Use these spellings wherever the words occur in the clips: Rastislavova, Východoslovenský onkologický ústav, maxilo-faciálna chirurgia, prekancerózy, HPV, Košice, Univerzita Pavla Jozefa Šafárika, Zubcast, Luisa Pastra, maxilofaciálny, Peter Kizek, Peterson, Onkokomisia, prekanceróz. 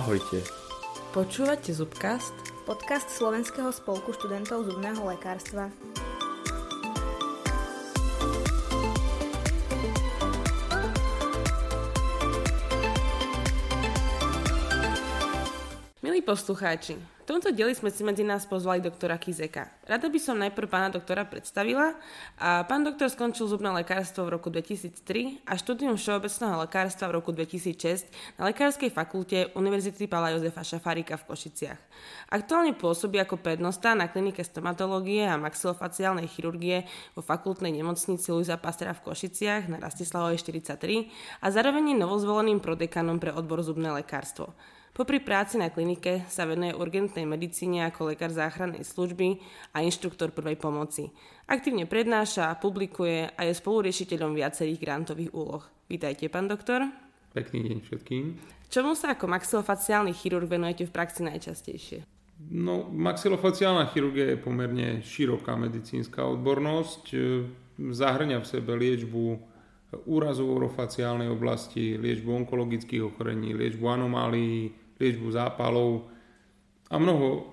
Ahojte. Počúvate Zubcast? Podcast Slovenského spolku študentov zubného lekárstva. Milí poslucháči, v tomto dieli sme si medzi nás pozvali doktora Kizeka. Rada by som najprv pána doktora predstavila. A pán doktor skončil zubné lekárstvo v roku 2003 a štúdium všeobecného lekárstva v roku 2006 na Lekárskej fakulte Univerzity Pavla Jozefa Šafárika v Košiciach. Aktuálne pôsobí ako prednosta na klinike stomatológie a maxilofaciálnej chirurgie vo fakultnej nemocnici Luisa Pastra v Košiciach na Rastislavovej 43 a zároveň novozvoleným prodekanom pre odbor zubné lekárstvo. Popri práci na klinike sa venuje urgentnej medicíne ako lekár záchrannej služby a inštruktor prvej pomoci. Aktívne prednáša, publikuje a je spoluriešiteľom viacerých grantových úloh. Vítajte, pán doktor. Pekný deň všetkým. Čomu sa ako maxilofaciálny chirurg venujete v praxi najčastejšie? No, maxilofaciálna chirurgia je pomerne široká medicínska odbornosť. Zahŕňa v sebe liečbu úrazov orofaciálnej oblasti, liečbu onkologických ochorení, liečbu anomálií, liečbu zápalov a mnoho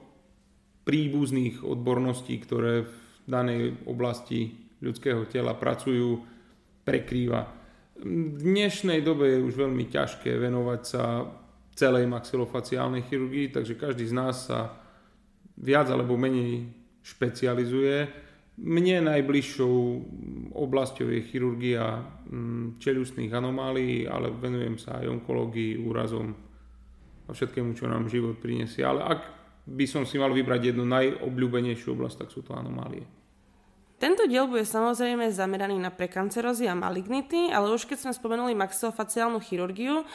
príbuzných odborností, ktoré v danej oblasti ľudského tela pracujú, prekrýva. V dnešnej dobe je už veľmi ťažké venovať sa celej maxilofaciálnej chirurgii, takže každý z nás sa viac alebo menej špecializuje. Mne najbližšou oblasťou je chirurgia čeľustných anomálií, ale venujem sa aj onkológii, úrazom a všetkému, čo nám život prinesie. Ale ak by som si mal vybrať jednu najobľúbenejšiu oblasť, tak sú to anomálie. Tento diel bude samozrejme zameraný na prekancerózy a malignity, ale už keď sme spomenuli maxilofaciálnu chirurgiu,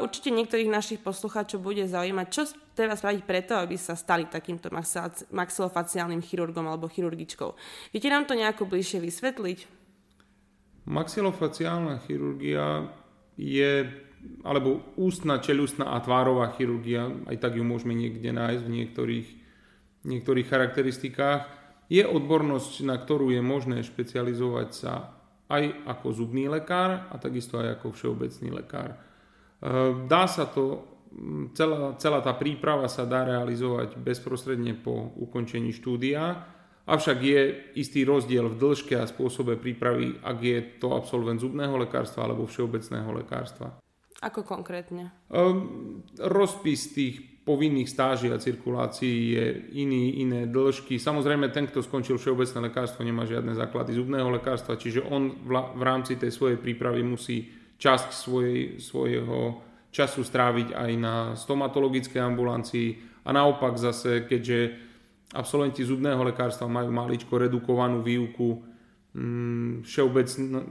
určite niektorých našich poslucháčov bude zaujímať, čo treba spraviť preto, aby sa stali takýmto maxilofaciálnym chirurgom alebo chirurgičkou. Viete nám to nejako bližšie vysvetliť? Maxilofaciálna chirurgia je, alebo ústna, čeľustná a tvárová chirurgia, aj tak ju môžeme niekde nájsť v niektorých charakteristikách, je odbornosť, na ktorú je možné špecializovať sa aj ako zubný lekár a takisto aj ako všeobecný lekár. Dá sa to Celá tá príprava sa dá realizovať bezprostredne po ukončení štúdia, avšak je istý rozdiel v dĺžke a spôsobe prípravy, ak je to absolvent zubného lekárstva alebo všeobecného lekárstva. Ako konkrétne? Rozpis tých povinných stáží a cirkulácií je iné dĺžky. Samozrejme, ten, kto skončil všeobecné lekárstvo, nemá žiadne základy zubného lekárstva, čiže on v rámci tej svojej prípravy musí časť svojho času stráviť aj na stomatologickej ambulancii a naopak zase, keďže absolventi zubného lekárstva majú maličko redukovanú výuku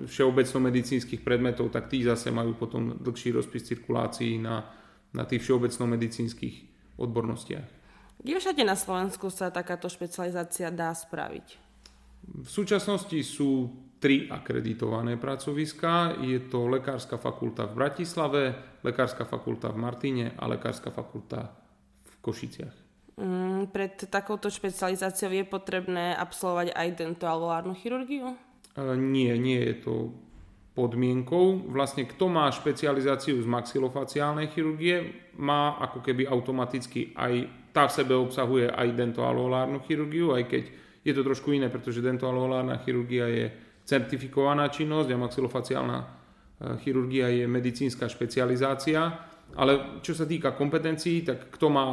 všeobecnomedicínskych predmetov, tak tí zase majú potom dlhší rozpis cirkulácií na tých všeobecnomedicínskych odbornostiach. Kde všade na Slovensku sa takáto špecializácia dá spraviť? V súčasnosti sú 3 akreditované pracoviská. Je to Lekárska fakulta v Bratislave, Lekárska fakulta v Martine a Lekárska fakulta v Košiciach. Pred takouto špecializáciou je potrebné absolvovať aj dentoalveolárnu chirurgiu? Nie je to podmienkou. Vlastne kto má špecializáciu z maxilofaciálnej chirurgie, má ako keby automaticky aj tá v sebe obsahuje aj dentoalveolárnu chirurgiu, aj keď je to trošku iné, pretože dentoalveolárna chirurgia je certifikovaná činnosť a maxilofaciálna chirurgia je medicínska špecializácia. Ale čo sa týka kompetencií, tak kto má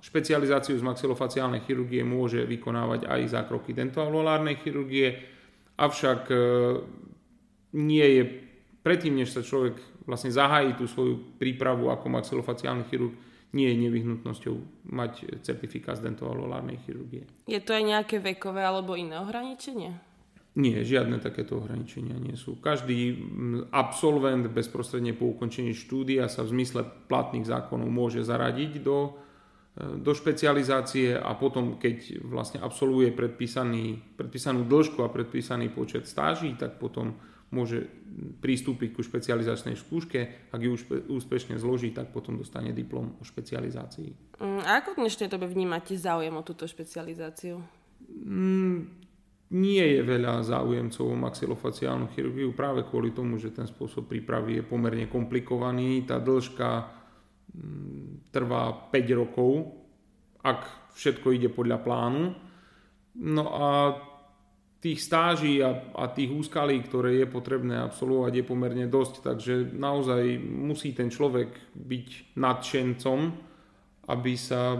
špecializáciu z maxilofaciálnej chirurgie, môže vykonávať aj zákroky dentoalveolárnej chirurgie. Avšak nie je predtým, než sa človek vlastne zahájí tú svoju prípravu ako maxilofaciálny chirurg, nie je nevyhnutnosťou mať certifikát z dentoalveolárnej chirurgie. Je to aj nejaké vekové alebo iné ohraničenie? Nie, žiadne takéto ohraničenia nie sú. Každý absolvent bezprostredne po ukončení štúdia sa v zmysle platných zákonov môže zaradiť do špecializácie a potom, keď vlastne absolvuje predpísanú dĺžku a predpísaný počet stáží, tak potom môže pristúpiť ku špecializačnej skúške. Ak ju úspešne zloží, tak potom dostane diplom o špecializácii. A ako v dnešnej dobe vnímate záujem o túto špecializáciu? Nie je veľa záujemcov o maxilofaciálnu chirurgiu práve kvôli tomu, že ten spôsob prípravy je pomerne komplikovaný. Tá dĺžka trvá 5 rokov, ak všetko ide podľa plánu. No a tých stáží a tých úskalí, ktoré je potrebné absolvovať, je pomerne dosť, takže naozaj musí ten človek byť nadšencom, aby sa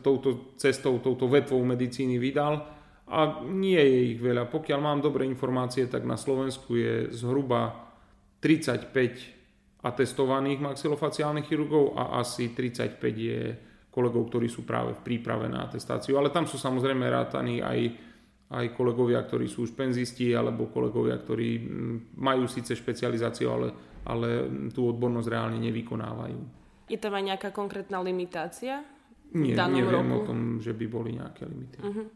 touto cestou, touto vetvou medicíny vydal, a nie je ich veľa. Pokiaľ mám dobré informácie, tak na Slovensku je zhruba 35 atestovaných maxilofaciálnych chirurgov a asi 35 je kolegov, ktorí sú práve v príprave na atestáciu, ale tam sú samozrejme rátaní aj kolegovia, ktorí sú už penzisti, alebo kolegovia, ktorí majú síce špecializáciu, ale tú odbornosť reálne nevykonávajú. Je tam aj nejaká konkrétna limitácia v danom roku? Neviem o tom, že by boli nejaké limity. Uh-huh.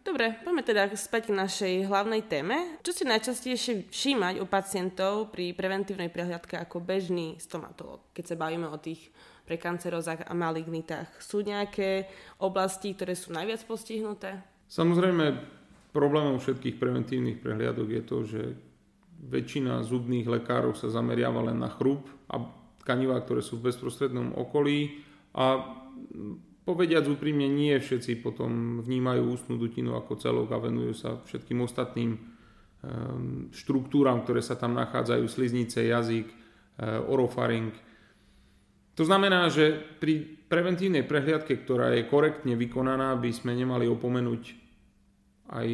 Dobre, poďme teda späť k našej hlavnej téme. Čo si najčastejšie všímať u pacientov pri preventívnej prehliadke ako bežný stomatológ, keď sa bavíme o tých prekancerozách a malignitách? Sú nejaké oblasti, ktoré sú najviac postihnuté? Samozrejme, problémom všetkých preventívnych prehliadok je to, že väčšina zubných lekárov sa zameriava len na chrub a tkanivá, ktoré sú v bezprostrednom okolí, a povediac úprimne, nie všetci potom vnímajú ústnu dutinu ako celok a venujú sa všetkým ostatným štruktúram, ktoré sa tam nachádzajú, sliznice, jazyk, orofaring. To znamená, že pri preventívnej prehliadke, ktorá je korektne vykonaná, by sme nemali opomenúť aj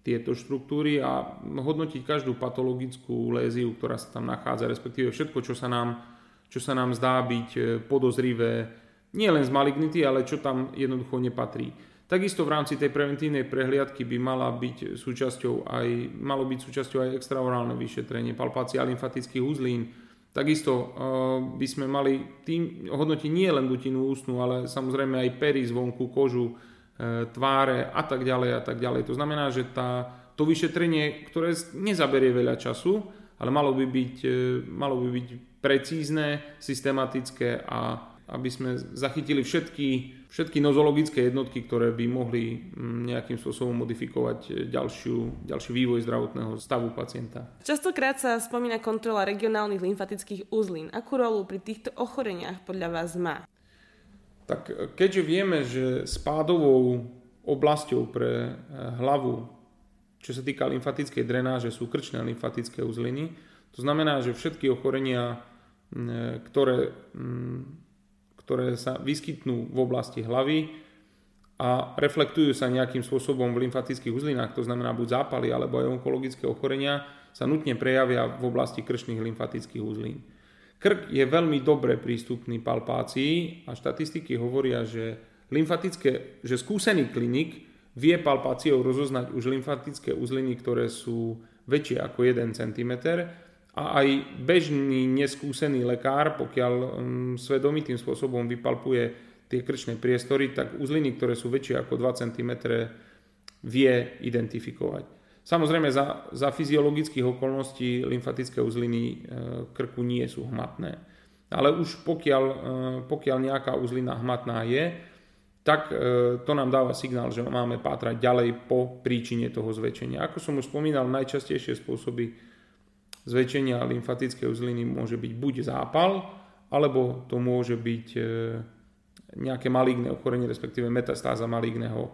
tieto štruktúry a hodnotiť každú patologickú léziu, ktorá sa tam nachádza, respektíve všetko, čo sa nám zdá byť podozrivé, nie len z malignity, ale čo tam jednoducho nepatrí. Takisto v rámci tej preventívnej prehliadky by malo byť súčasťou aj extraorálne vyšetrenie, palpácia lymfatických uzlín. Takisto by sme mali tým hodnotiť nie len dutinu ústnu, ale samozrejme aj pery, zvonku, kožu, tváre a tak ďalej a tak ďalej. To znamená, že to vyšetrenie, ktoré nezaberie veľa času, ale malo by byť precízne, systematické, a aby sme zachytili všetky nozologické jednotky, ktoré by mohli nejakým spôsobom modifikovať ďalší vývoj zdravotného stavu pacienta. Častokrát sa spomína kontrola regionálnych lymfatických uzlín. Akú rolu pri týchto ochoreniach podľa vás má? Tak keďže vieme, že spádovou oblasťou pre hlavu, čo sa týka lymfatickej drenáže, sú krčné lymfatické uzliny, to znamená, že všetky ochorenia, ktoré sa vyskytnú v oblasti hlavy a reflektujú sa nejakým spôsobom v lymfatických uzlinách, to znamená buď zápaly alebo aj onkologické ochorenia, sa nutne prejavia v oblasti krčných lymfatických uzlín. Krk je veľmi dobre prístupný palpácii a štatistiky hovoria, že skúsený klinik vie palpáciou rozoznať už lymfatické uzliny, ktoré sú väčšie ako 1 cm, a aj bežný neskúsený lekár, pokiaľ svedomitým spôsobom vypalpuje tie krčné priestory, tak uzliny, ktoré sú väčšie ako 2 cm, vie identifikovať. Samozrejme, za fyziologických okolností lymfatické uzliny krku nie sú hmatné. Ale už pokiaľ nejaká uzlina hmatná je, tak to nám dáva signál, že máme pátrať ďalej po príčine toho zväčšenia. Ako som už spomínal, najčastejšie spôsoby zväčšenia lymfatické uzliny môže byť buď zápal, alebo to môže byť nejaké maligné ochorenie, respektíve metastáza maligného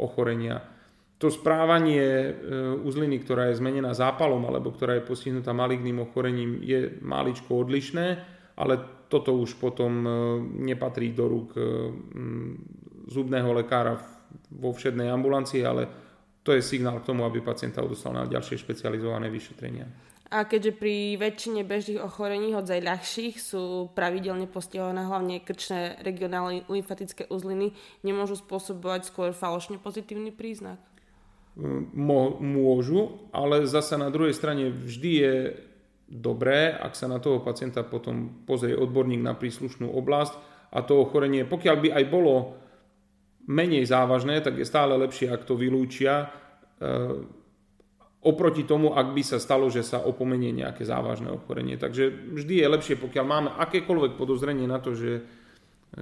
ochorenia. To správanie uzliny, ktorá je zmenená zápalom alebo ktorá je postihnutá maligným ochorením, je máličko odlišné, ale toto už potom nepatrí do rúk zubného lekára vo všednej ambulancii, ale to je signál k tomu, aby pacienta odoslal na ďalšie špecializované vyšetrenia. A keďže pri väčšine bežných ochorení, hoď aj ľahších, sú pravidelne postihované hlavne krčné regionálne lymfatické uzliny, nemôžu spôsobovať skôr falošne pozitívny príznak? Môžu, ale zasa na druhej strane vždy je dobré, ak sa na toho pacienta potom pozrie odborník na príslušnú oblasť, a to ochorenie, pokiaľ by aj bolo menej závažné, tak je stále lepšie, ak to vylúčia, oproti tomu, ak by sa stalo, že sa opomenie nejaké závažné ochorenie. Takže vždy je lepšie, pokiaľ máme akékoľvek podozrenie na to, že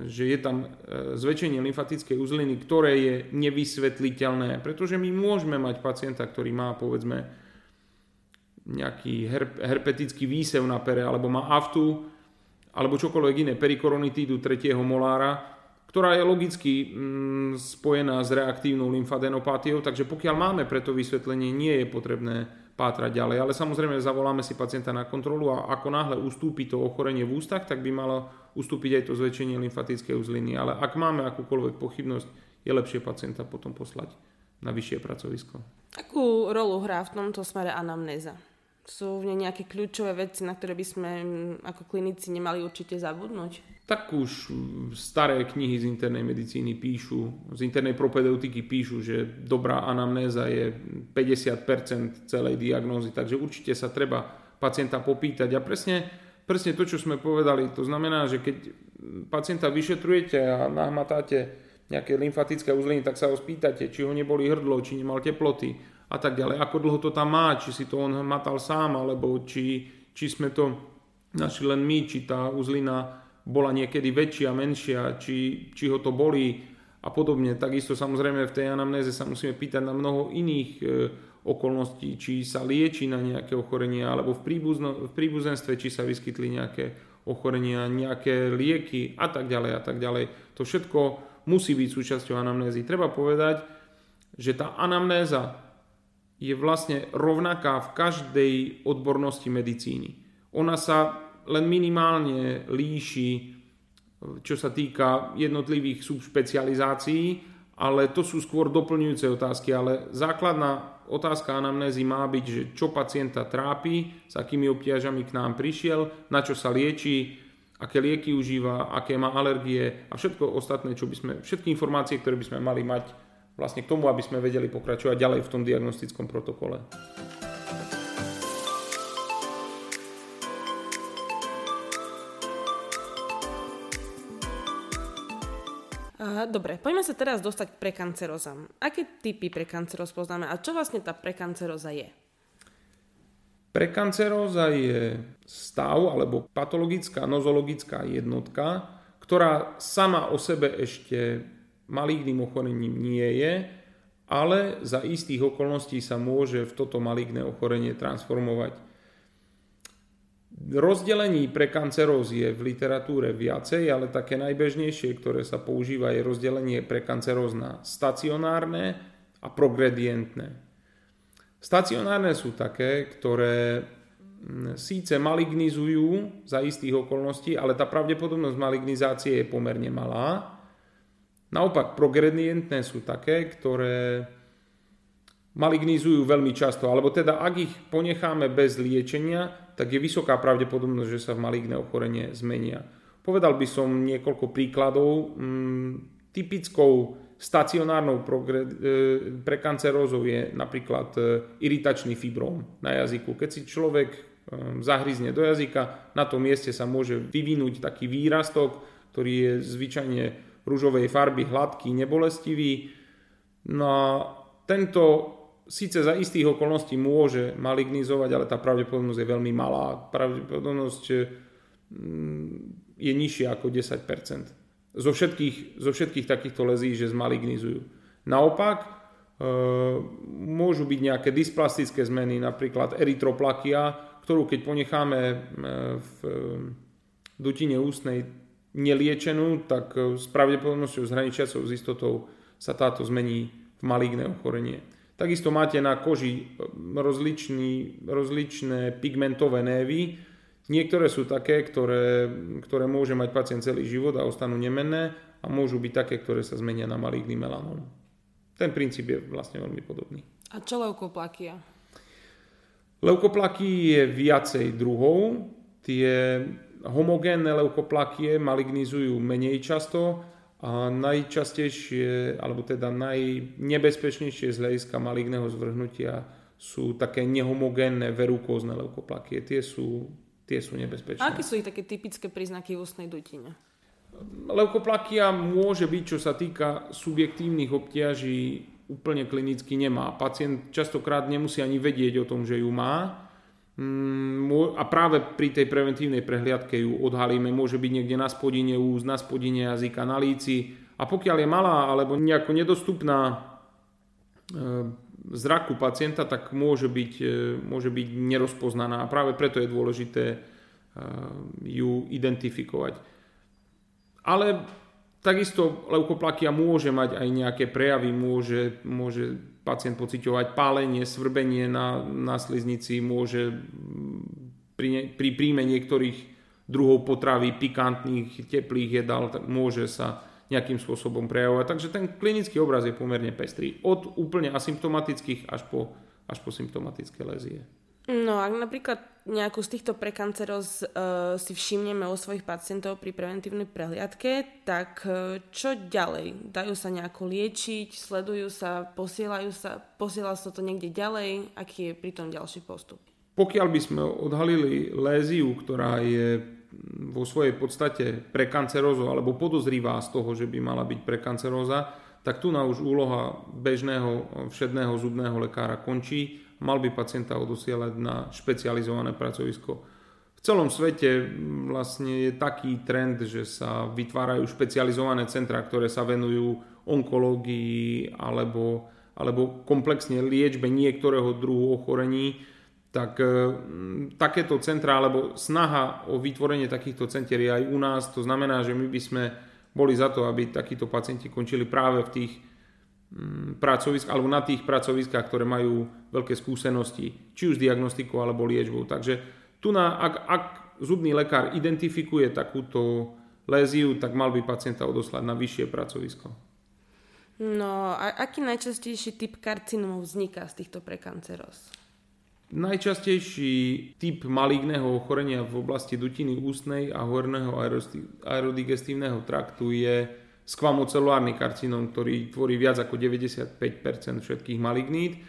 je tam zväčšenie lymfatickej uzliny, ktoré je nevysvetliteľné, pretože my môžeme mať pacienta, ktorý má, povedzme, nejaký herpetický výsev na pere alebo má aftu, alebo čokoľvek iné, perikoronotídu 3. molára, ktorá je logicky spojená s reaktívnou lymfadenopátiou, takže pokiaľ máme pre to vysvetlenie, nie je potrebné pátrať ďalej. Ale samozrejme zavoláme si pacienta na kontrolu a ako náhle ustúpi to ochorenie v ústach, tak by malo ustúpiť aj to zväčšenie lymfatickej uzliny. Ale ak máme akúkoľvek pochybnosť, je lepšie pacienta potom poslať na vyššie pracovisko. Akú rolu hrá v tomto smere anamnéza? Sú v nej nejaké kľúčové veci, na ktoré by sme ako klinici nemali určite zabudnúť? Tak už staré knihy z internej medicíny píšu, z internej propedeutiky píšu, že dobrá anamnéza je 50% celej diagnózy, takže určite sa treba pacienta popýtať. A presne to, čo sme povedali, to znamená, že keď pacienta vyšetrujete a nahmatáte nejaké lymfatické uzliny, tak sa ho spýtate, či ho neboli hrdlo, či nemal teploty a tak ďalej. Ako dlho to tam má, či si to on matal sám, alebo či sme to našli len my, či tá uzlina bola niekedy väčšia, menšia, či ho to bolí a podobne. Takisto samozrejme v tej anamnéze sa musíme pýtať na mnoho iných okolností, či sa lieči na nejaké ochorenia, alebo v príbuzenstve, či sa vyskytli nejaké ochorenia, nejaké lieky a tak ďalej a tak ďalej. To všetko musí byť súčasťou anamnézy. Treba povedať, že tá anamnéza je vlastne rovnaká v každej odbornosti medicíny. Ona sa len minimálne líši, čo sa týka jednotlivých subšpecializácií, ale to sú skôr doplňujúce otázky. Ale základná otázka anamnézy má byť, že čo pacienta trápi, s akými obťažami k nám prišiel, na čo sa lieči, aké lieky užíva, aké má alergie a všetko ostatné, všetky informácie, ktoré by sme mali mať vlastne k tomu, aby sme vedeli pokračovať ďalej v tom diagnostickom protokole. Dobre, poďme sa teraz dostať k prekancerozám. Aké typy prekanceróz poznáme a čo vlastne tá prekanceróza je? Prekanceróza je stav alebo patologická nozologická jednotka, ktorá sama o sebe ešte maligným ochorením nie je, ale za istých okolností sa môže v toto maligné ochorenie transformovať. Rozdelení prekanceróz je v literatúre viacej, ale také najbežnejšie, ktoré sa používa, je rozdelenie prekanceróz na stacionárne a progredientné. Stacionárne sú také, ktoré síce malignizujú za istých okolností, ale tá pravdepodobnosť malignizácie je pomerne malá. Naopak, progredientné sú také, ktoré malignizujú veľmi často, alebo teda ak ich ponecháme bez liečenia, tak je vysoká pravdepodobnosť, že sa v maligné ochorenie zmenia. Povedal by som niekoľko príkladov. Typickou stacionárnou prekancerózou je napríklad iritačný fibrom na jazyku. Keď si človek zahryzne do jazyka, na tom mieste sa môže vyvinúť taký výrastok, ktorý je zvyčajne ružovej farby, hladký, nebolestivý. No a tento síce za istých okolností môže malignizovať, ale tá pravdepodobnosť je veľmi malá. Pravdepodobnosť je nižšia ako 10%. Zo všetkých takýchto lezí, že zmalignizujú. Naopak môžu byť nejaké dysplastické zmeny, napríklad erytroplakia, ktorú keď ponecháme v dutine ústnej neliečenú, tak s pravdepodobnosťou zhraničiacou s istotou sa táto zmení v maligné ochorenie. Takisto máte na koži rozličné pigmentové névy. Niektoré sú také, ktoré môže mať pacient celý život a ostanú nemenné a môžu byť také, ktoré sa zmenia na maligný melanóm. Ten princíp je vlastne veľmi podobný. A čo leukoplakia? Leukoplaky je viacej druhov. Tie homogénne leukoplakie malignizujú menej často a najčastejšie, alebo teda najnebezpečnejšie z hľadiska maligného zvrhnutia sú také nehomogénne verukózne leukoplakie. Tie sú nebezpečné. Aké sú ich také typické príznaky v ústnej dutine? Leukoplakia môže byť, čo sa týka subjektívnych obťaží, úplne klinicky nemá. Pacient častokrát nemusí ani vedieť o tom, že ju má. A práve pri tej preventívnej prehliadke ju odhalíme. Môže byť niekde na spodine úst, na spodine jazyka, na líci. A pokiaľ je malá alebo nejako nedostupná zraku pacienta, tak môže byť nerozpoznaná. A práve preto je dôležité ju identifikovať. Ale takisto leukoplakia môže mať aj nejaké prejavy, môže pacient pociťovať pálenie, svrbenie na sliznici, môže pri príjme niektorých druhov potravy, pikantných, teplých jedál, môže sa nejakým spôsobom prejavovať. Takže ten klinický obraz je pomerne pestrý. Od úplne asymptomatických až po symptomatické lézie. No ak napríklad nejakú z týchto prekanceróz si všimneme u svojich pacientov pri preventívnej prehliadke, tak čo ďalej? Dajú sa nejako liečiť, sledujú sa, posiela sa to niekde ďalej? Aký je pri tom ďalší postup? Pokiaľ by sme odhalili léziu, ktorá je vo svojej podstate prekancerózou alebo podozrivá z toho, že by mala byť prekanceróza, tak tu na už úloha bežného všedného zubného lekára končí. Mal by pacienta odosielať na špecializované pracovisko. V celom svete vlastne je taký trend, že sa vytvárajú špecializované centra, ktoré sa venujú onkológii alebo komplexne liečbe niektorého druhu ochorení. Tak takéto centra alebo snaha o vytvorenie takýchto centier je aj u nás. To znamená, že my by sme boli za to, aby takíto pacienti končili práve v tých pracoviskách alebo na tých pracoviskách, ktoré majú veľké skúsenosti, či už diagnostikou alebo liečbou. Takže tu ak zubný lekár identifikuje takúto léziu, tak mal by pacienta odoslať na vyššie pracovisko. No a aký najčastejší typ karcinómov vzniká z týchto prekanceróz? Najčastejší typ maligného ochorenia v oblasti dutiny ústnej a horného aerodigestívneho traktu je skvamocelulárny karcinóm, ktorý tvorí viac ako 95% všetkých malignít.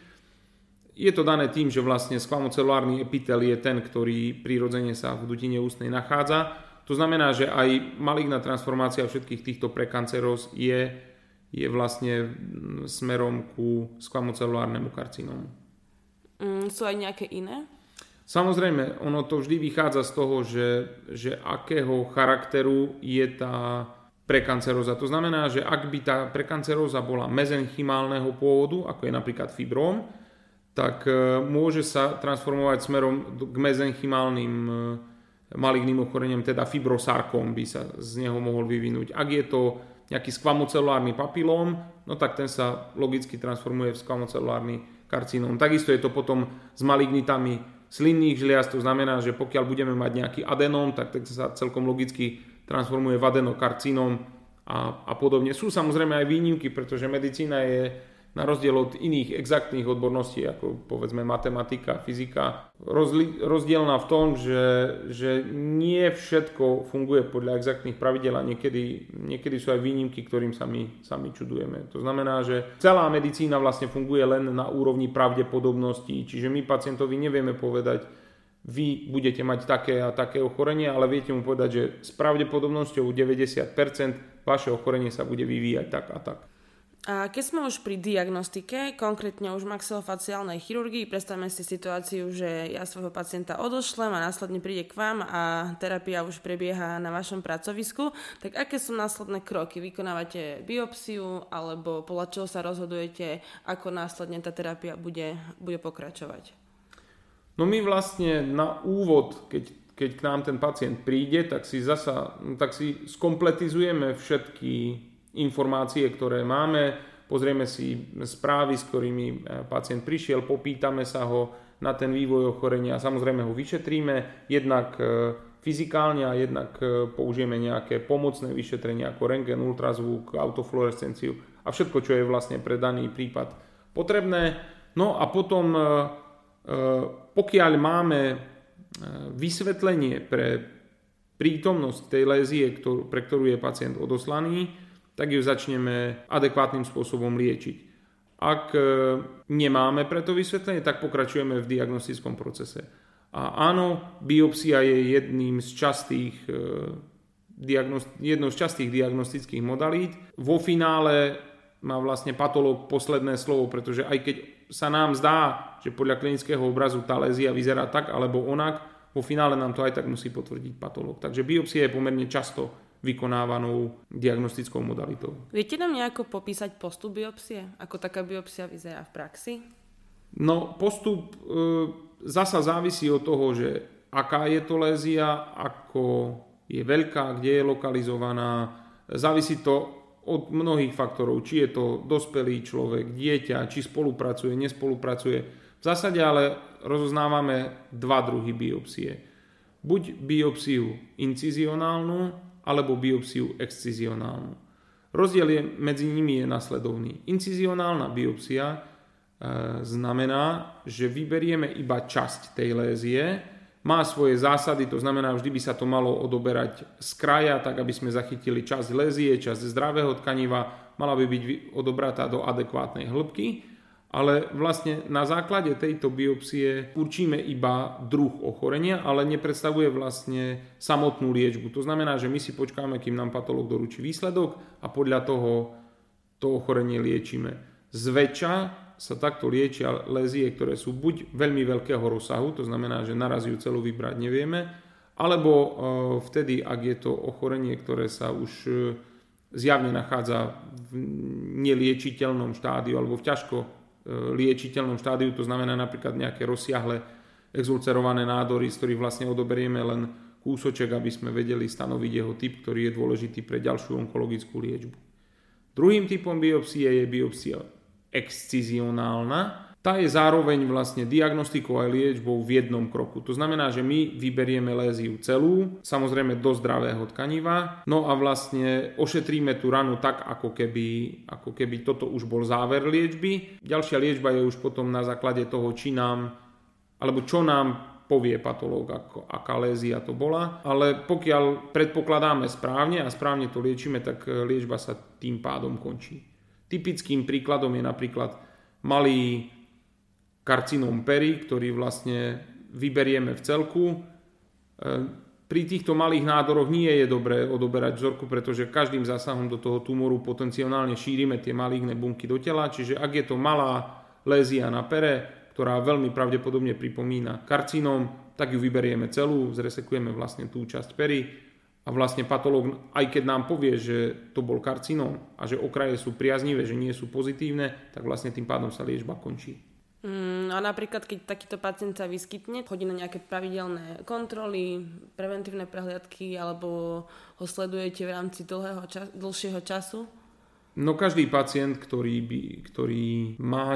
Je to dané tým, že vlastne skvamocelulárny epitel je ten, ktorý prirodzene sa v dutine ústnej nachádza. To znamená, že aj maligná transformácia všetkých týchto prekanceróz je vlastne smerom ku skvamocelulárnemu karcinómu. Sú aj nejaké iné? Samozrejme, ono to vždy vychádza z toho, že akého charakteru je tá prekanceróza. To znamená, že ak by tá prekanceróza bola mezenchymálneho pôvodu, ako je napríklad fibrom, tak môže sa transformovať smerom k mezenchymálnym maligným ochoreniam, teda fibrosarkom by sa z neho mohol vyvinúť. Ak je to nejaký skvamocelulárny papilóm, no tak ten sa logicky transformuje v skvamocelulárny karcinóm. Takisto je to potom s malignitami slinných žliaz, to znamená, že pokiaľ budeme mať nejaký adenóm, tak sa celkom logicky transformuje v adenokarcinóm a podobne. Sú samozrejme aj výnimky, pretože medicína je na rozdiel od iných exaktných odborností, ako povedzme matematika, fyzika, rozdielna v tom, že nie všetko funguje podľa exaktných pravidel a niekedy sú aj výnimky, ktorým sa my sami čudujeme. To znamená, že celá medicína vlastne funguje len na úrovni pravdepodobností, čiže my pacientovi nevieme povedať, vy budete mať také a také ochorenie, ale viete mu povedať, že s pravdepodobnosťou 90% vaše ochorenie sa bude vyvíjať tak a tak. A keď sme už pri diagnostike, konkrétne už maxilofaciálnej chirurgii, predstavme si situáciu, že ja svojho pacienta odošlem a následne príde k vám a terapia už prebieha na vašom pracovisku, tak aké sú následné kroky? Vykonávate biopsiu alebo podľa čoho sa rozhodujete, ako následne tá terapia bude pokračovať? No my vlastne na úvod, keď k nám ten pacient príde, tak si skompletizujeme všetky informácie, ktoré máme, pozrieme si správy, s ktorými pacient prišiel, popýtame sa ho na ten vývoj ochorenia, samozrejme ho vyšetríme, jednak fyzikálne a jednak použijeme nejaké pomocné vyšetrenia ako rentgen, ultrazvuk, autofluorescenciu a všetko, čo je vlastne pre daný prípad potrebné. No a potom, pokiaľ máme vysvetlenie pre prítomnosť tej lézie, pre ktorú je pacient odoslaný, tak ju začneme adekvátnym spôsobom liečiť. Ak nemáme preto vysvetlenie, tak pokračujeme v diagnostickom procese. A áno, biopsia je jednou z častých diagnostických modalít. Vo finále má vlastne patológ posledné slovo, pretože aj keď sa nám zdá, že podľa klinického obrazu tá lézia vyzerá tak alebo onak, vo finále nám to aj tak musí potvrdiť patológ. Takže biopsia je pomerne často vykonávanou diagnostickou modalitou. Viete nám nejako popísať postup biopsie? Ako taká biopsia vyzerá v praxi? No postup zasa závisí od toho, že aká je to lézia, ako je veľká, kde je lokalizovaná. Závisí to od mnohých faktorov, či je to dospelý človek, dieťa, či spolupracuje, nespolupracuje. V zásade ale rozoznávame dva druhy biopsie. Buď biopsiu incizionálnu, alebo biopsiu excizionálnu. Rozdiel je, medzi nimi je nasledovný. Incizionálna biopsia znamená, že vyberieme iba časť tej lézie, má svoje zásady, to znamená, vždy by sa to malo odoberať z kraja, tak aby sme zachytili časť lézie, časť zdravého tkaniva, mala by byť odobratá do adekvátnej hĺbky, ale vlastne na základe tejto biopsie určíme iba druh ochorenia, ale nepredstavuje vlastne samotnú liečbu. To znamená, že my si počkáme, kým nám patológ doručí výsledok a podľa toho to ochorenie liečíme. Zväčša sa takto liečia lézie, ktoré sú buď veľmi veľkého rozsahu, to znamená, že naraz ju celú vybrať nevieme, alebo vtedy, ak je to ochorenie, ktoré sa už zjavne nachádza v neliečiteľnom štádiu alebo v ťažko liečiteľnom štádiu, to znamená napríklad nejaké rozsiahle exulcerované nádory, z ktorých vlastne odoberieme len kúsoček, aby sme vedeli stanoviť jeho typ, ktorý je dôležitý pre ďalšiu onkologickú liečbu. Druhým typom biopsie je biopsia excizionálna. Tá je zároveň vlastne diagnostikou aj liečbou v jednom kroku. To znamená, že my vyberieme léziu celú, samozrejme do zdravého tkaniva, no a vlastne ošetríme tú ranu tak, ako keby toto už bol záver liečby. Ďalšia liečba je už potom na základe toho, či nám, alebo čo nám povie patológ, aká lézia to bola. Ale pokiaľ predpokladáme správne a správne to liečíme, tak liečba sa tým pádom končí. Typickým príkladom je napríklad malý karcinóm pery, ktorý vlastne vyberieme v celku. Pri týchto malých nádoroch nie je dobré odoberať vzorku, pretože každým zásahom do toho tumoru potenciálne šírime tie maligné bunky do tela. Čiže ak je to malá lézia na pere, ktorá veľmi pravdepodobne pripomína karcinóm, tak ju vyberieme celú, zresekujeme vlastne tú časť pery. A vlastne patológ, aj keď nám povie, že to bol karcinóm a že okraje sú priaznivé, že nie sú pozitívne, tak vlastne tým pádom sa liečba končí. A napríklad, keď takýto pacient sa vyskytne, chodí na nejaké pravidelné kontroly, preventívne prehliadky, alebo ho sledujete v rámci dlhšieho času? No každý pacient, ktorý má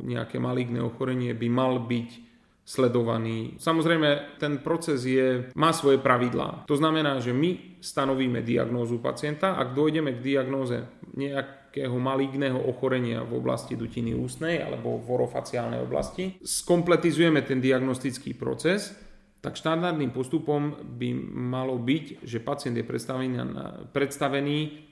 nejaké maligné ochorenie, by mal byť sledovaný. Samozrejme, ten proces má svoje pravidlá. To znamená, že my stanovíme diagnózu pacienta. Ak dojdeme k diagnóze nejakého maligného ochorenia v oblasti dutiny ústnej alebo v orofaciálnej oblasti, skompletizujeme ten diagnostický proces, tak štandardným postupom by malo byť, že pacient je predstavený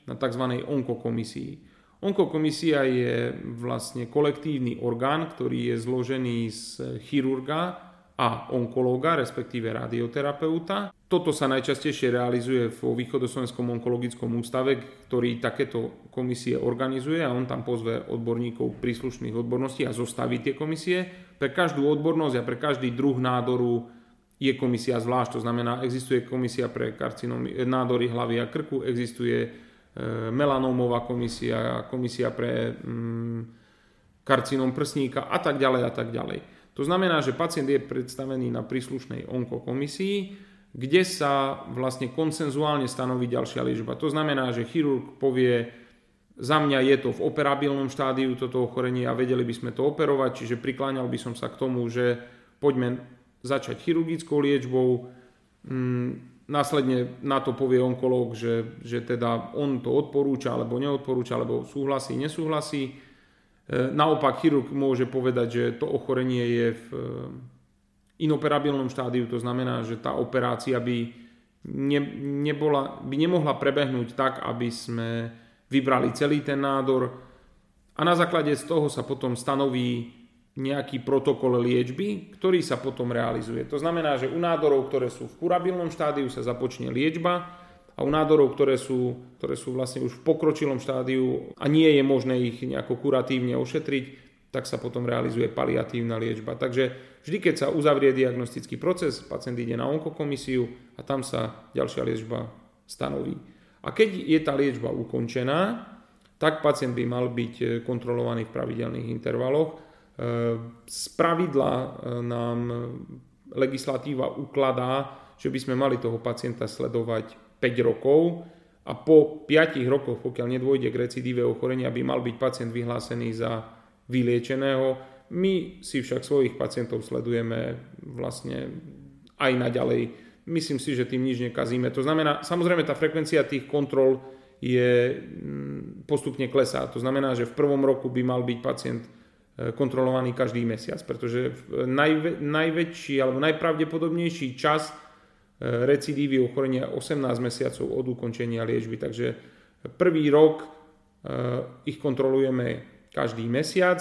na tzv. Onkokomisii. Onkokomisia je vlastne kolektívny orgán, ktorý je zložený z chirurga a onkológa, respektíve radioterapeuta. Toto sa najčastejšie realizuje vo Východoslovenskom onkologickom ústave, ktorý takéto komisie organizuje a on tam pozve odborníkov príslušných odborností a zostaví tie komisie. Pre každú odbornosť a pre každý druh nádoru je komisia zvlášť. To znamená, existuje komisia pre nádory hlavy a krku, existuje melanómová komisia, komisia pre karcinóm prsníka a tak ďalej a tak ďalej. To znamená, že pacient je predstavený na príslušnej onkokomisii, kde sa vlastne konsenzuálne stanoví ďalšia liečba. To znamená, že chirurg povie, za mňa je to v operabilnom štádiu toto ochorenie a vedeli by sme to operovať, čiže prikláňal by som sa k tomu, že poďme začať chirurgickou liečbou, následne na to povie onkológ, že teda on to odporúča alebo neodporúča, alebo súhlasí, nesúhlasí. Naopak chirurg môže povedať, že to ochorenie je v inoperabilnom štádiu, to znamená, že tá operácia by nemohla prebehnúť tak, aby sme vybrali celý ten nádor. A na základe z toho sa potom stanoví nejaký protokol liečby, ktorý sa potom realizuje. To znamená, že u nádorov, ktoré sú v kurabilnom štádiu, sa započne liečba a u nádorov, ktoré sú vlastne už v pokročilom štádiu a nie je možné ich nejako kuratívne ošetriť, tak sa potom realizuje paliatívna liečba. Takže vždy, keď sa uzavrie diagnostický proces, pacient ide na onkokomisiu a tam sa ďalšia liečba stanoví. A keď je tá liečba ukončená, tak pacient by mal byť kontrolovaný v pravidelných intervaloch. Spravidla nám legislatíva ukladá, že by sme mali toho pacienta sledovať 5 rokov a po 5 rokoch, pokiaľ nedôjde k recidíve ochorenia, by mal byť pacient vyhlásený za vyliečeného. My si však svojich pacientov sledujeme vlastne aj naďalej. Myslím si, že tým nič nekazíme. To znamená, samozrejme tá frekvencia tých kontrol je postupne klesá. To znamená, že v prvom roku by mal byť pacient kontrolovaný každý mesiac, pretože najväčší alebo najpravdepodobnejší čas recidívy ochorenia 18 mesiacov od ukončenia liečby. Takže prvý rok ich kontrolujeme každý mesiac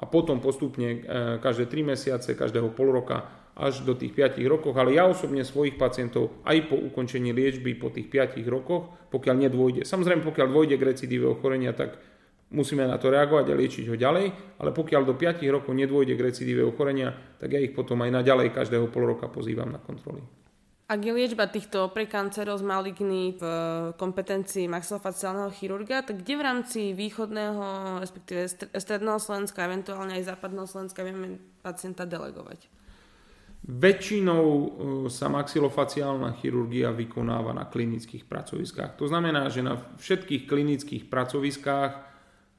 a potom postupne každé 3 mesiace, každého pol roka až do tých 5 rokov. Ale ja osobne svojich pacientov aj po ukončení liečby po tých 5 rokoch, pokiaľ nedôjde. Samozrejme, pokiaľ dôjde k recidíve ochorenia, tak musíme na to reagovať a liečiť ho ďalej, ale pokiaľ do 5 rokov nedôjde k recidíve ochorenia, tak ja ich potom aj naďalej každého pol roka pozývam na kontroly. Ak je liečba týchto prekanceróz maligných v kompetencii maxilofaciálneho chirurga, tak kde v rámci východného, respektíve stredného Slovenska, eventuálne aj západného Slovenska vieme pacienta delegovať? Väčšinou sa maxilofaciálna chirurgia vykonáva na klinických pracoviskách. To znamená, že na všetkých klinických pracoviskách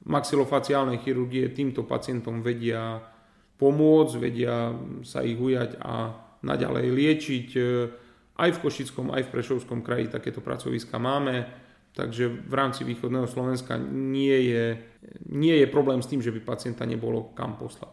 maxilofaciálnej chirurgie týmto pacientom vedia pomôcť, vedia sa ich ujať a naďalej liečiť. Aj v Košickom, aj v Prešovskom kraji takéto pracoviska máme, takže v rámci východného Slovenska nie je problém s tým, že by pacienta nebolo kam poslať.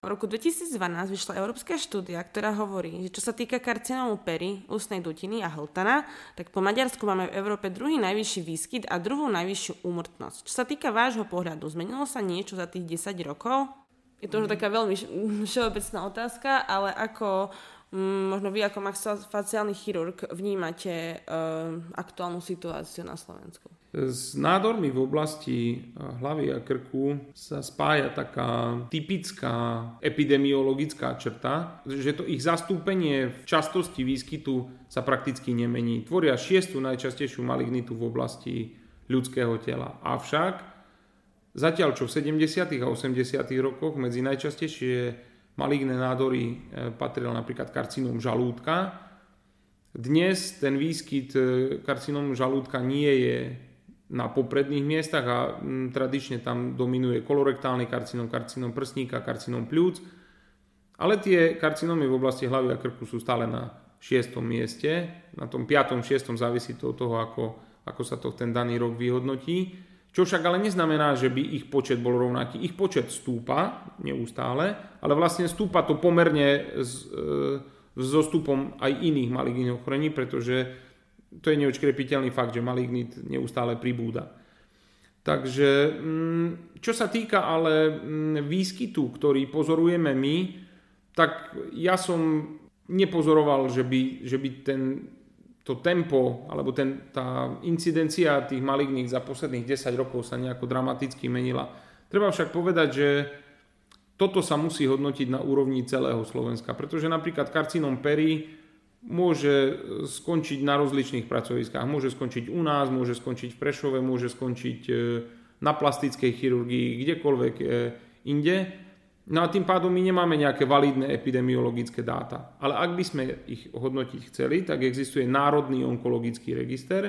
V roku 2012 vyšla európska štúdia, ktorá hovorí, že čo sa týka karcinómu pery, ústnej dutiny a hltana, tak po Maďarsku máme v Európe druhý najvyšší výskyt a druhú najvyššiu úmrtnosť. Čo sa týka vášho pohľadu, zmenilo sa niečo za tých 10 rokov? Je to už taká veľmi všeobecná otázka, ale ako možno vy ako maxilofaciálny chirurg vnímate aktuálnu situáciu na Slovensku? S nádormi v oblasti hlavy a krku sa spája taká typická epidemiologická črta, že to ich zastúpenie v častosti výskytu sa prakticky nemení. Tvoria 6. najčastejšiu malignitu v oblasti ľudského tela. Avšak zatiaľ čo v 70. a 80. rokoch medzi najčastejšie maligné nádory patril napríklad karcinóm žalúdka, dnes ten výskyt karcinómu žalúdka nie je na popredných miestach a tradične tam dominuje kolorektálny karcinóm, karcinóm prsníka, karcinóm pľúc. Ale tie karcinómy v oblasti hlavy a krku sú stále na 6. mieste. Na tom 5. 6. závisí to od toho, ako sa to v ten daný rok vyhodnotí. Čo však ale neznamená, že by ich počet bol rovnaký. Ich počet stúpa neustále, ale vlastne stúpa to pomerne s zostupom aj iných maligných ochorení, pretože to je neočkrepiteľný fakt, že malignit neustále pribúda. Takže čo sa týka ale výskytu, ktorý pozorujeme my, tak ja som nepozoroval, že by to tempo alebo tá incidencia tých maligných za posledných 10 rokov sa nejako dramaticky menila. Treba však povedať, že toto sa musí hodnotiť na úrovni celého Slovenska, pretože napríklad karcinóm pery môže skončiť na rozličných pracoviskách. Môže skončiť u nás, môže skončiť v Prešove, môže skončiť na plastickej chirurgii, kdekoľvek inde. No a tým pádom my nemáme nejaké validné epidemiologické dáta. Ale ak by sme ich hodnotiť chceli, tak existuje Národný onkologický register,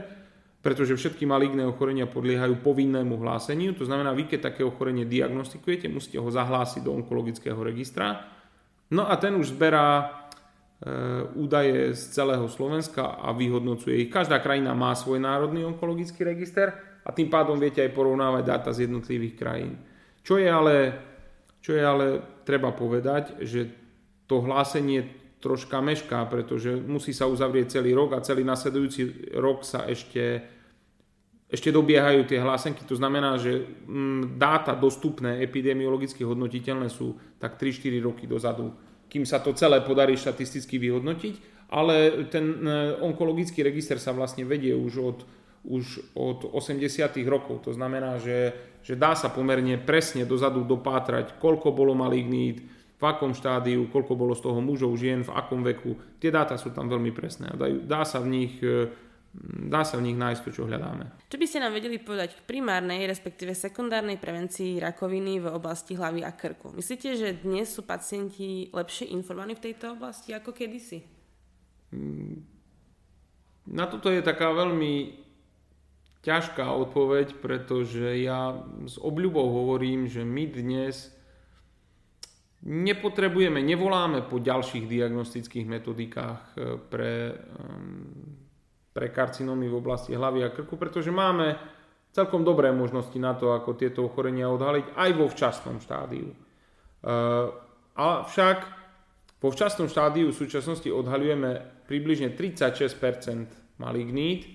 pretože všetky maligné ochorenia podliehajú povinnému hláseniu. To znamená, vy keď také ochorenie diagnostikujete, musíte ho zahlásiť do onkologického registra. No a ten už zberá údaje z celého Slovenska a vyhodnocuje ich. Každá krajina má svoj národný onkologický register a tým pádom viete aj porovnávať dáta z jednotlivých krajín. Čo je ale treba povedať, že to hlásenie troška mešká, pretože musí sa uzavrieť celý rok a celý nasledujúci rok sa ešte dobiehajú tie hlásenky. To znamená, že dáta dostupné epidemiologicky hodnotiteľné sú tak 3-4 roky dozadu, kým sa to celé podarí štatisticky vyhodnotiť, ale ten onkologický register sa vlastne vedie už od 80. rokov. To znamená, že dá sa pomerne presne dozadu dopátrať, koľko bolo malignít, v akom štádiu, koľko bolo z toho mužov, žien, v akom veku. Tie dáta sú tam veľmi presné a dá sa v nich dá sa v nich nájsť to, čo hľadáme. Čo by ste nám vedeli povedať v primárnej, respektíve sekundárnej prevencii rakoviny v oblasti hlavy a krku? Myslíte, že dnes sú pacienti lepšie informovaní v tejto oblasti ako kedysi? Na toto je taká veľmi ťažká odpoveď, pretože ja s obľubou hovorím, že my dnes nepotrebujeme, nevoláme po ďalších diagnostických metodikách pre karcinómy v oblasti hlavy a krku, pretože máme celkom dobré možnosti na to, ako tieto ochorenia odhaliť aj vo včasnom štádiu. Avšak vo včasnom štádiu v súčasnosti odhaľujeme približne 36% malignít,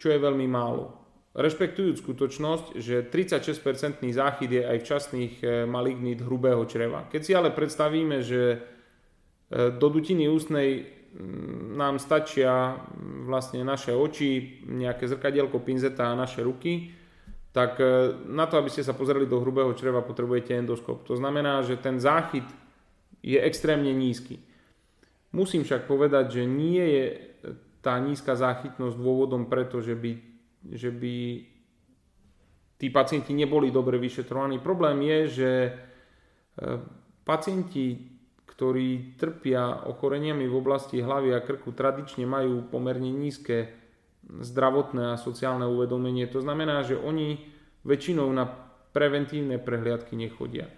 čo je veľmi málo. Rešpektujúc skutočnosť, že 36% záchyt je aj včasných malignít hrubého čreva. Keď si ale predstavíme, že do dutiny ústnej nám stačia vlastne naše oči, nejaké zrkadielko, pinzeta a naše ruky, tak na to, aby ste sa pozreli do hrubého čreva, potrebujete endoskop. To znamená, že ten záchyt je extrémne nízky. Musím však povedať, že nie je tá nízka záchytnosť dôvodom preto, že by tí pacienti neboli dobre vyšetrovaní. Problém je, že pacienti, ktorí trpia ochoreniami v oblasti hlavy a krku, tradične majú pomerne nízke zdravotné a sociálne uvedomenie. To znamená, že oni väčšinou na preventívne prehliadky nechodia.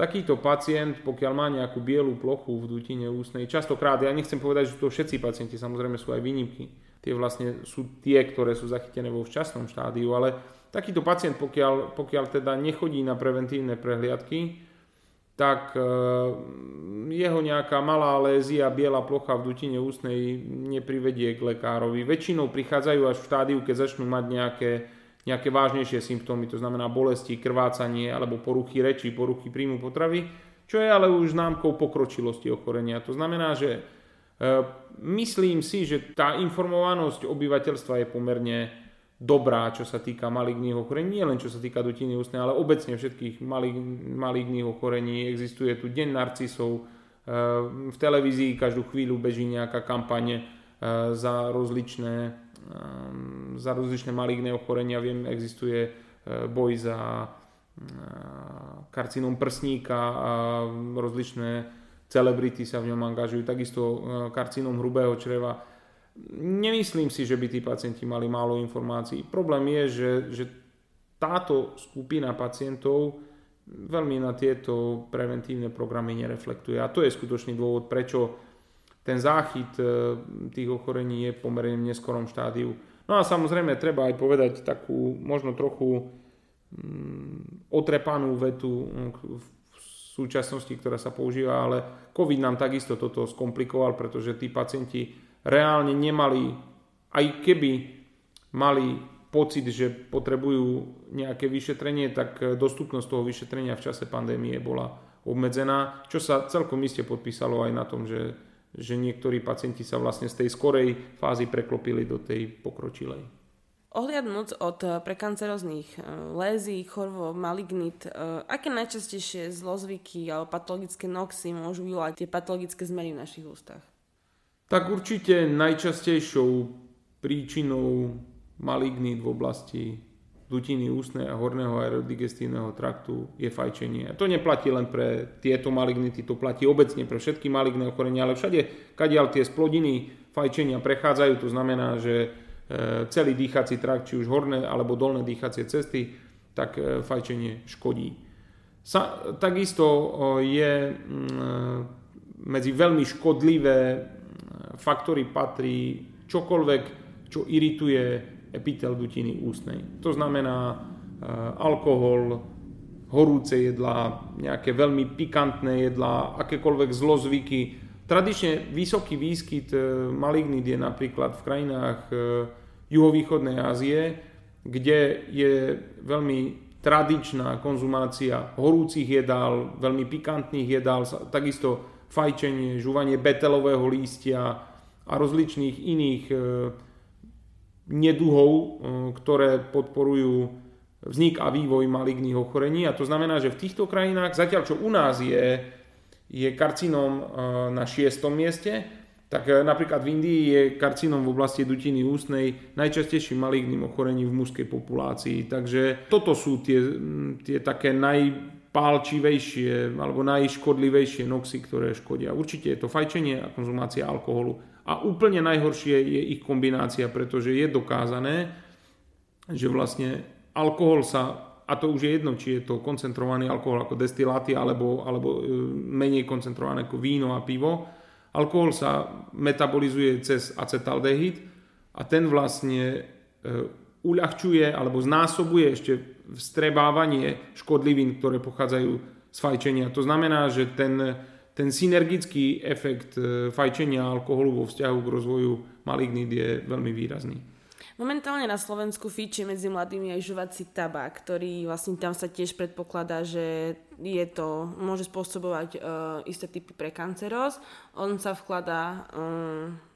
Takýto pacient, pokiaľ má nejakú bielú plochu v dutine ústnej, častokrát, ja nechcem povedať, že to všetci pacienti, samozrejme sú aj výnimky, tie vlastne sú tie, ktoré sú zachytené vo včasnom štádiu, ale takýto pacient, pokiaľ teda nechodí na preventívne prehliadky, tak jeho nejaká malá lézia, biela plocha v dutine ústnej neprivedie k lekárovi. Väčšinou prichádzajú až v štádiu, keď začnú mať nejaké vážnejšie symptómy, to znamená bolesti, krvácanie alebo poruchy reči, poruchy príjmu potravy, čo je ale už známkou pokročilosti ochorenia. To znamená, že myslím si, že tá informovanosť obyvateľstva je pomerne dobrá, čo sa týka maligných ochorení, nie len čo sa týka dutiny ústnej, ale obecne všetkých maligných ochorení. Existuje tu Deň narcisov, v televízii každú chvíľu beží nejaká kampaň za rozličné maligné ochorenia. Viem, existuje boj za karcinóm prsníka a rozličné celebrity sa v ňom angažujú, takisto karcinóm hrubého čreva. Nemyslím si, že by tí pacienti mali málo informácií. Problém je, že táto skupina pacientov veľmi na tieto preventívne programy nereflektuje. A to je skutočný dôvod, prečo ten záchyt tých ochorení je pomerne v neskorom štádiu. No a samozrejme treba aj povedať takú možno trochu otrepanú vetu v súčasnosti, ktorá sa používa, ale COVID nám takisto toto skomplikoval, pretože tí pacienti reálne nemali, aj keby mali pocit, že potrebujú nejaké vyšetrenie, tak dostupnosť toho vyšetrenia v čase pandémie bola obmedzená, čo sa celkom iste podpísalo aj na tom, že niektorí pacienti sa vlastne z tej skorej fázy preklopili do tej pokročilej. Ohliadnúc od prekancerozných lézí, chorôb, malignit, aké najčastejšie zlozvyky alebo patologické noxy môžu vyvolať tie patologické zmeny v našich ústach? Tak určite najčastejšou príčinou malignít v oblasti dutiny ústnej a horného aerodigestívneho traktu je fajčenie. A to neplatí len pre tieto malignity, to platí obecne pre všetky maligné ochorenia, ale všade, kadiaľ tie splodiny fajčenia prechádzajú, to znamená, že celý dýchací trakt, či už horné alebo dolné dýchacie cesty, tak fajčenie škodí. Takisto je medzi veľmi škodlivé faktory patrí čokoľvek, čo irituje epitel dutiny ústnej. To znamená alkohol, horúce jedlá, nejaké veľmi pikantné jedlá, akékoľvek zlozvyky. Tradične vysoký výskyt malignít je napríklad v krajinách juhovýchodnej Ázie, kde je veľmi tradičná konzumácia horúcich jedál, veľmi pikantných jedál, takisto fajčenie, žúvanie betelového lístia a rozličných iných neduhov, ktoré podporujú vznik a vývoj maligných ochorení. A to znamená, že v týchto krajinách, zatiaľ čo u nás je karcinóm na 6. mieste, Tak napríklad v Indii je karcinom v oblasti dutiny ústnej najčastejším maligným ochorením v mužskej populácii. Takže toto sú tie také najpálčivejšie alebo najškodlivejšie noxy, ktoré škodia. Určite je to fajčenie a konzumácia alkoholu. A úplne najhoršie je ich kombinácia, pretože je dokázané, že vlastne alkohol sa, a to už je jedno, či je to koncentrovaný alkohol ako destiláty alebo menej koncentrované ako víno a pivo, alkohol sa metabolizuje cez acetaldehyd a ten vlastne uľahčuje alebo znásobuje ešte vstrebávanie škodlivín, ktoré pochádzajú z fajčenia. To znamená, že ten synergický efekt fajčenia alkoholu vo vzťahu k rozvoju malignít je veľmi výrazný. Momentálne na Slovensku fíči medzi mladými aj žuvací tabak, ktorý vlastne tam sa tiež predpokladá, že je to, môže spôsobovať isté typy prekanceróz. On sa vkladá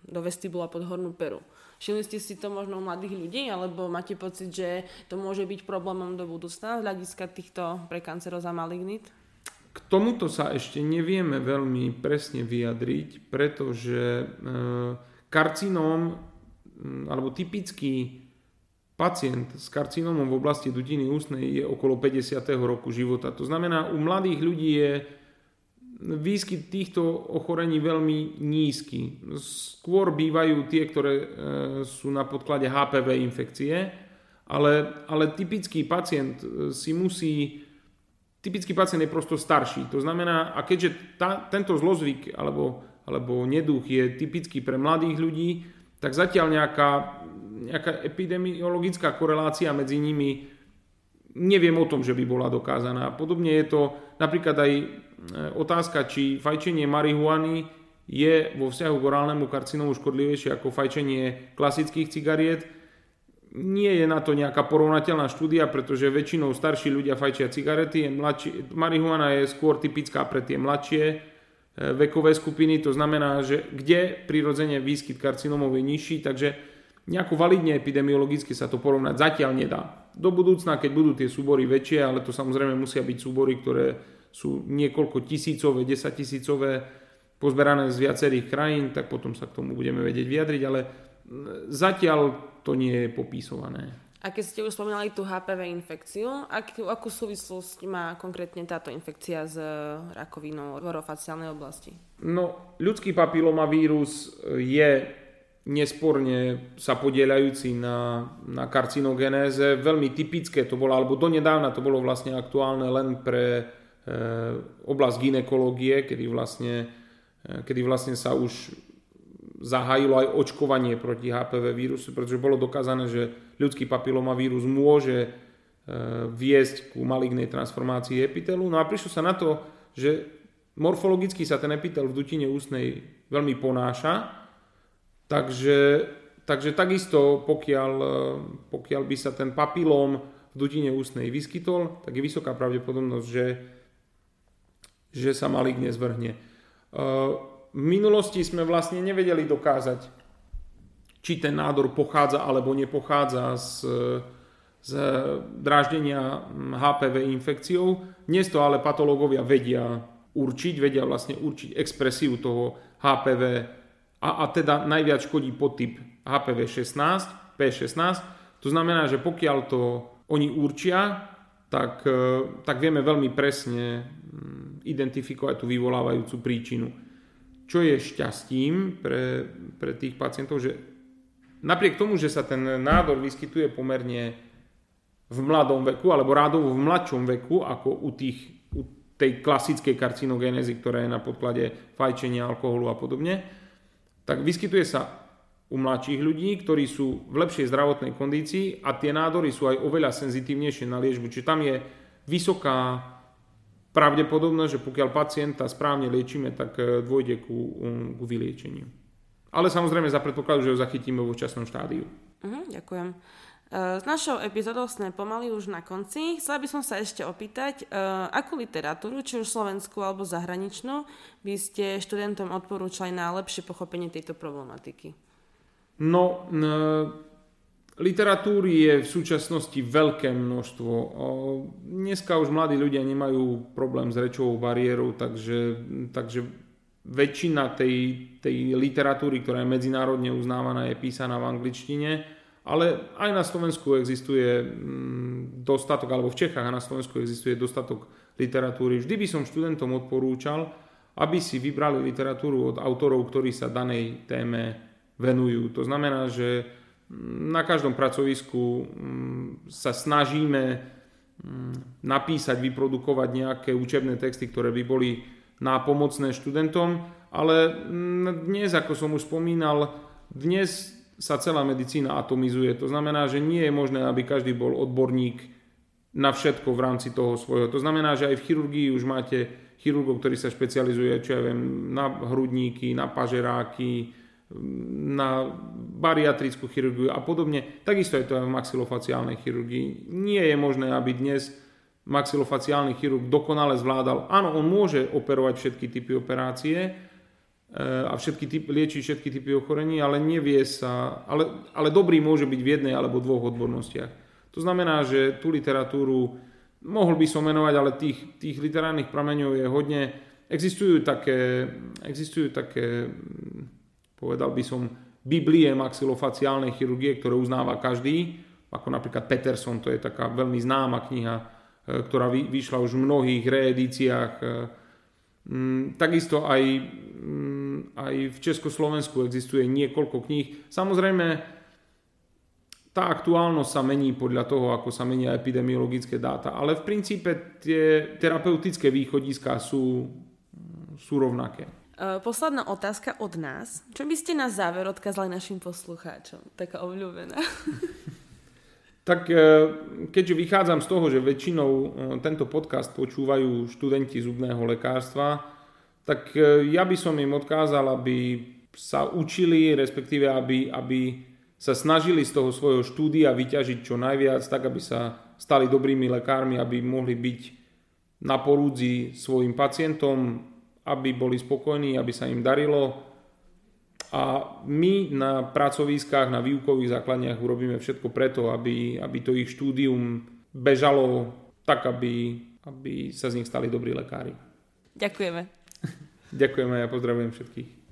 do vestibula pod hornú peru. Všimli ste si to možno u mladých ľudí, alebo máte pocit, že to môže byť problémom do budúcna z hľadiska týchto prekanceróz a malignít? K tomuto sa ešte nevieme veľmi presne vyjadriť, pretože karcinóm alebo typický pacient s karcinómom v oblasti dutiny ústnej je okolo 50. roku života. To znamená, u mladých ľudí je výskyt týchto ochorení veľmi nízky. Skôr bývajú tie, ktoré sú na podklade HPV infekcie, ale typický pacient typický pacient je prosto starší. To znamená, a keďže tento zlozvyk alebo neduch je typický pre mladých ľudí, tak zatiaľ nejaká epidemiologická korelácia medzi nimi neviem o tom, že by bola dokázaná. Podobne je to napríklad aj otázka, či fajčenie marihuany je vo vzťahu k orálnemu karcinomu škodlivejšie ako fajčenie klasických cigariet. Nie je na to nejaká porovnateľná štúdia, pretože väčšinou starší ľudia fajčia cigarety, marihuana je skôr typická pre tie mladšie vekové skupiny, to znamená, že kde prirodzene výskyt karcinómov je nižší, takže nejako validne epidemiologicky sa to porovnať zatiaľ nedá. Do budúcna, keď budú tie súbory väčšie, ale to samozrejme musia byť súbory, ktoré sú niekoľko tisícové, desaťtisícové, pozberané z viacerých krajín, tak potom sa k tomu budeme vedieť vyjadriť, ale zatiaľ to nie je popisované. A keď ste už spomínali tú HPV infekciu, akú súvislosť má konkrétne táto infekcia s rakovinou orofaciálnej oblasti? No, ľudský papilomavírus je nesporne sa podieľajúci na karcinogenéze. Veľmi typické to bolo, alebo donedávna to bolo vlastne aktuálne len pre oblasť gynekológie, kedy vlastne sa už zahájilo aj očkovanie proti HPV vírusu, pretože bolo dokázané, že ľudský papilomavírus môže viesť ku malignej transformácii epitelu. No a prišlo sa na to, že morfologicky sa ten epitel v dutine ústnej veľmi ponáša, takže takisto pokiaľ by sa ten papilóm v dutine ústnej vyskytol, tak je vysoká pravdepodobnosť, že sa maligne zvrhne. V minulosti sme vlastne nevedeli dokázať, či ten nádor pochádza alebo nepochádza z dráždenia HPV infekciou. Dnes to ale patológovia vedia vlastne určiť expresiu toho HPV a teda najviac škodí podtyp HPV 16, P16. To znamená, že pokiaľ to oni určia, tak vieme veľmi presne identifikovať tú vyvolávajúcu príčinu. Čo je šťastím pre tých pacientov, že napriek tomu, že sa ten nádor vyskytuje pomerne v mladom veku, alebo rádovo v mladšom veku, ako u tej klasickej karcinogenézy, ktorá je na podklade fajčenia, alkoholu a podobne, tak vyskytuje sa u mladších ľudí, ktorí sú v lepšej zdravotnej kondícii a tie nádory sú aj oveľa senzitívnejšie na liečbu. Čiže tam je vysoká pravdepodobné, že pokiaľ pacienta správne liečíme, tak dôjde ku vyliečeniu. Ale samozrejme za predpokladu, že ho zachytíme vo včasnom štádiu. Ďakujem. S našou epizódou sme pomaly už na konci. Chcela by som sa ešte opýtať, akú literatúru, či už slovenskú alebo zahraničnú, by ste študentom odporúčali na lepšie pochopenie tejto problematiky? No, literatúry je v súčasnosti veľké množstvo. Dneska už mladí ľudia nemajú problém s rečovou bariérou, takže väčšina tej literatúry, ktorá je medzinárodne uznávaná, je písaná v angličtine, ale aj na Slovensku existuje dostatok, alebo v Čechách a na Slovensku existuje dostatok literatúry. Vždy by som študentom odporúčal, aby si vybrali literatúru od autorov, ktorí sa danej téme venujú. To znamená, že na každom pracovisku sa snažíme napísať, vyprodukovať nejaké učebné texty, ktoré by boli nápomocné študentom, ale dnes, ako som už spomínal, dnes sa celá medicína atomizuje. To znamená, že nie je možné, aby každý bol odborník na všetko v rámci toho svojho. To znamená, že aj v chirurgii už máte chirurgov, ktorí sa špecializuje, čo ja viem, na hrudníky, na pažeráky, na bariatrickú chirurgiu a podobne. Takisto je to aj v maxilofaciálnej chirurgii. Nie je možné, aby dnes maxilofaciálny chirurg dokonale zvládal. Áno, on môže operovať všetky typy operácie a liečiť všetky typy ochorení, ale nevie sa, ale dobrý môže byť v jednej alebo dvoch odbornostiach. To znamená, že tú literatúru mohol by som menovať, ale tých literárnych prameňov je hodne. Existujú také, povedal by som, biblie maxilofaciálnej chirurgie, ktoré uznáva každý, ako napríklad Peterson, to je taká veľmi známa kniha, ktorá vyšla už v mnohých reedíciách. Takisto aj v Československu existuje niekoľko kníh. Samozrejme, tá aktuálnosť sa mení podľa toho, ako sa menia epidemiologické dáta, ale v princípe tie terapeutické východiská sú rovnaké. Posledná otázka od nás. Čo by ste na záver odkázali našim poslucháčom? Taká obľúbená. Tak keďže vychádzam z toho, že väčšinou tento podcast počúvajú študenti zubného lekárstva, tak ja by som im odkázal, aby sa učili, respektíve aby sa snažili z toho svojho štúdia vyťažiť čo najviac, tak aby sa stali dobrými lekármi, aby mohli byť na porúdzi svojim pacientom, aby boli spokojní, aby sa im darilo. A my na pracoviskách, na výukových základniach urobíme všetko preto, aby to ich štúdium bežalo tak, aby sa z nich stali dobrí lekári. Ďakujeme. Ďakujeme a ja pozdravujem všetkých.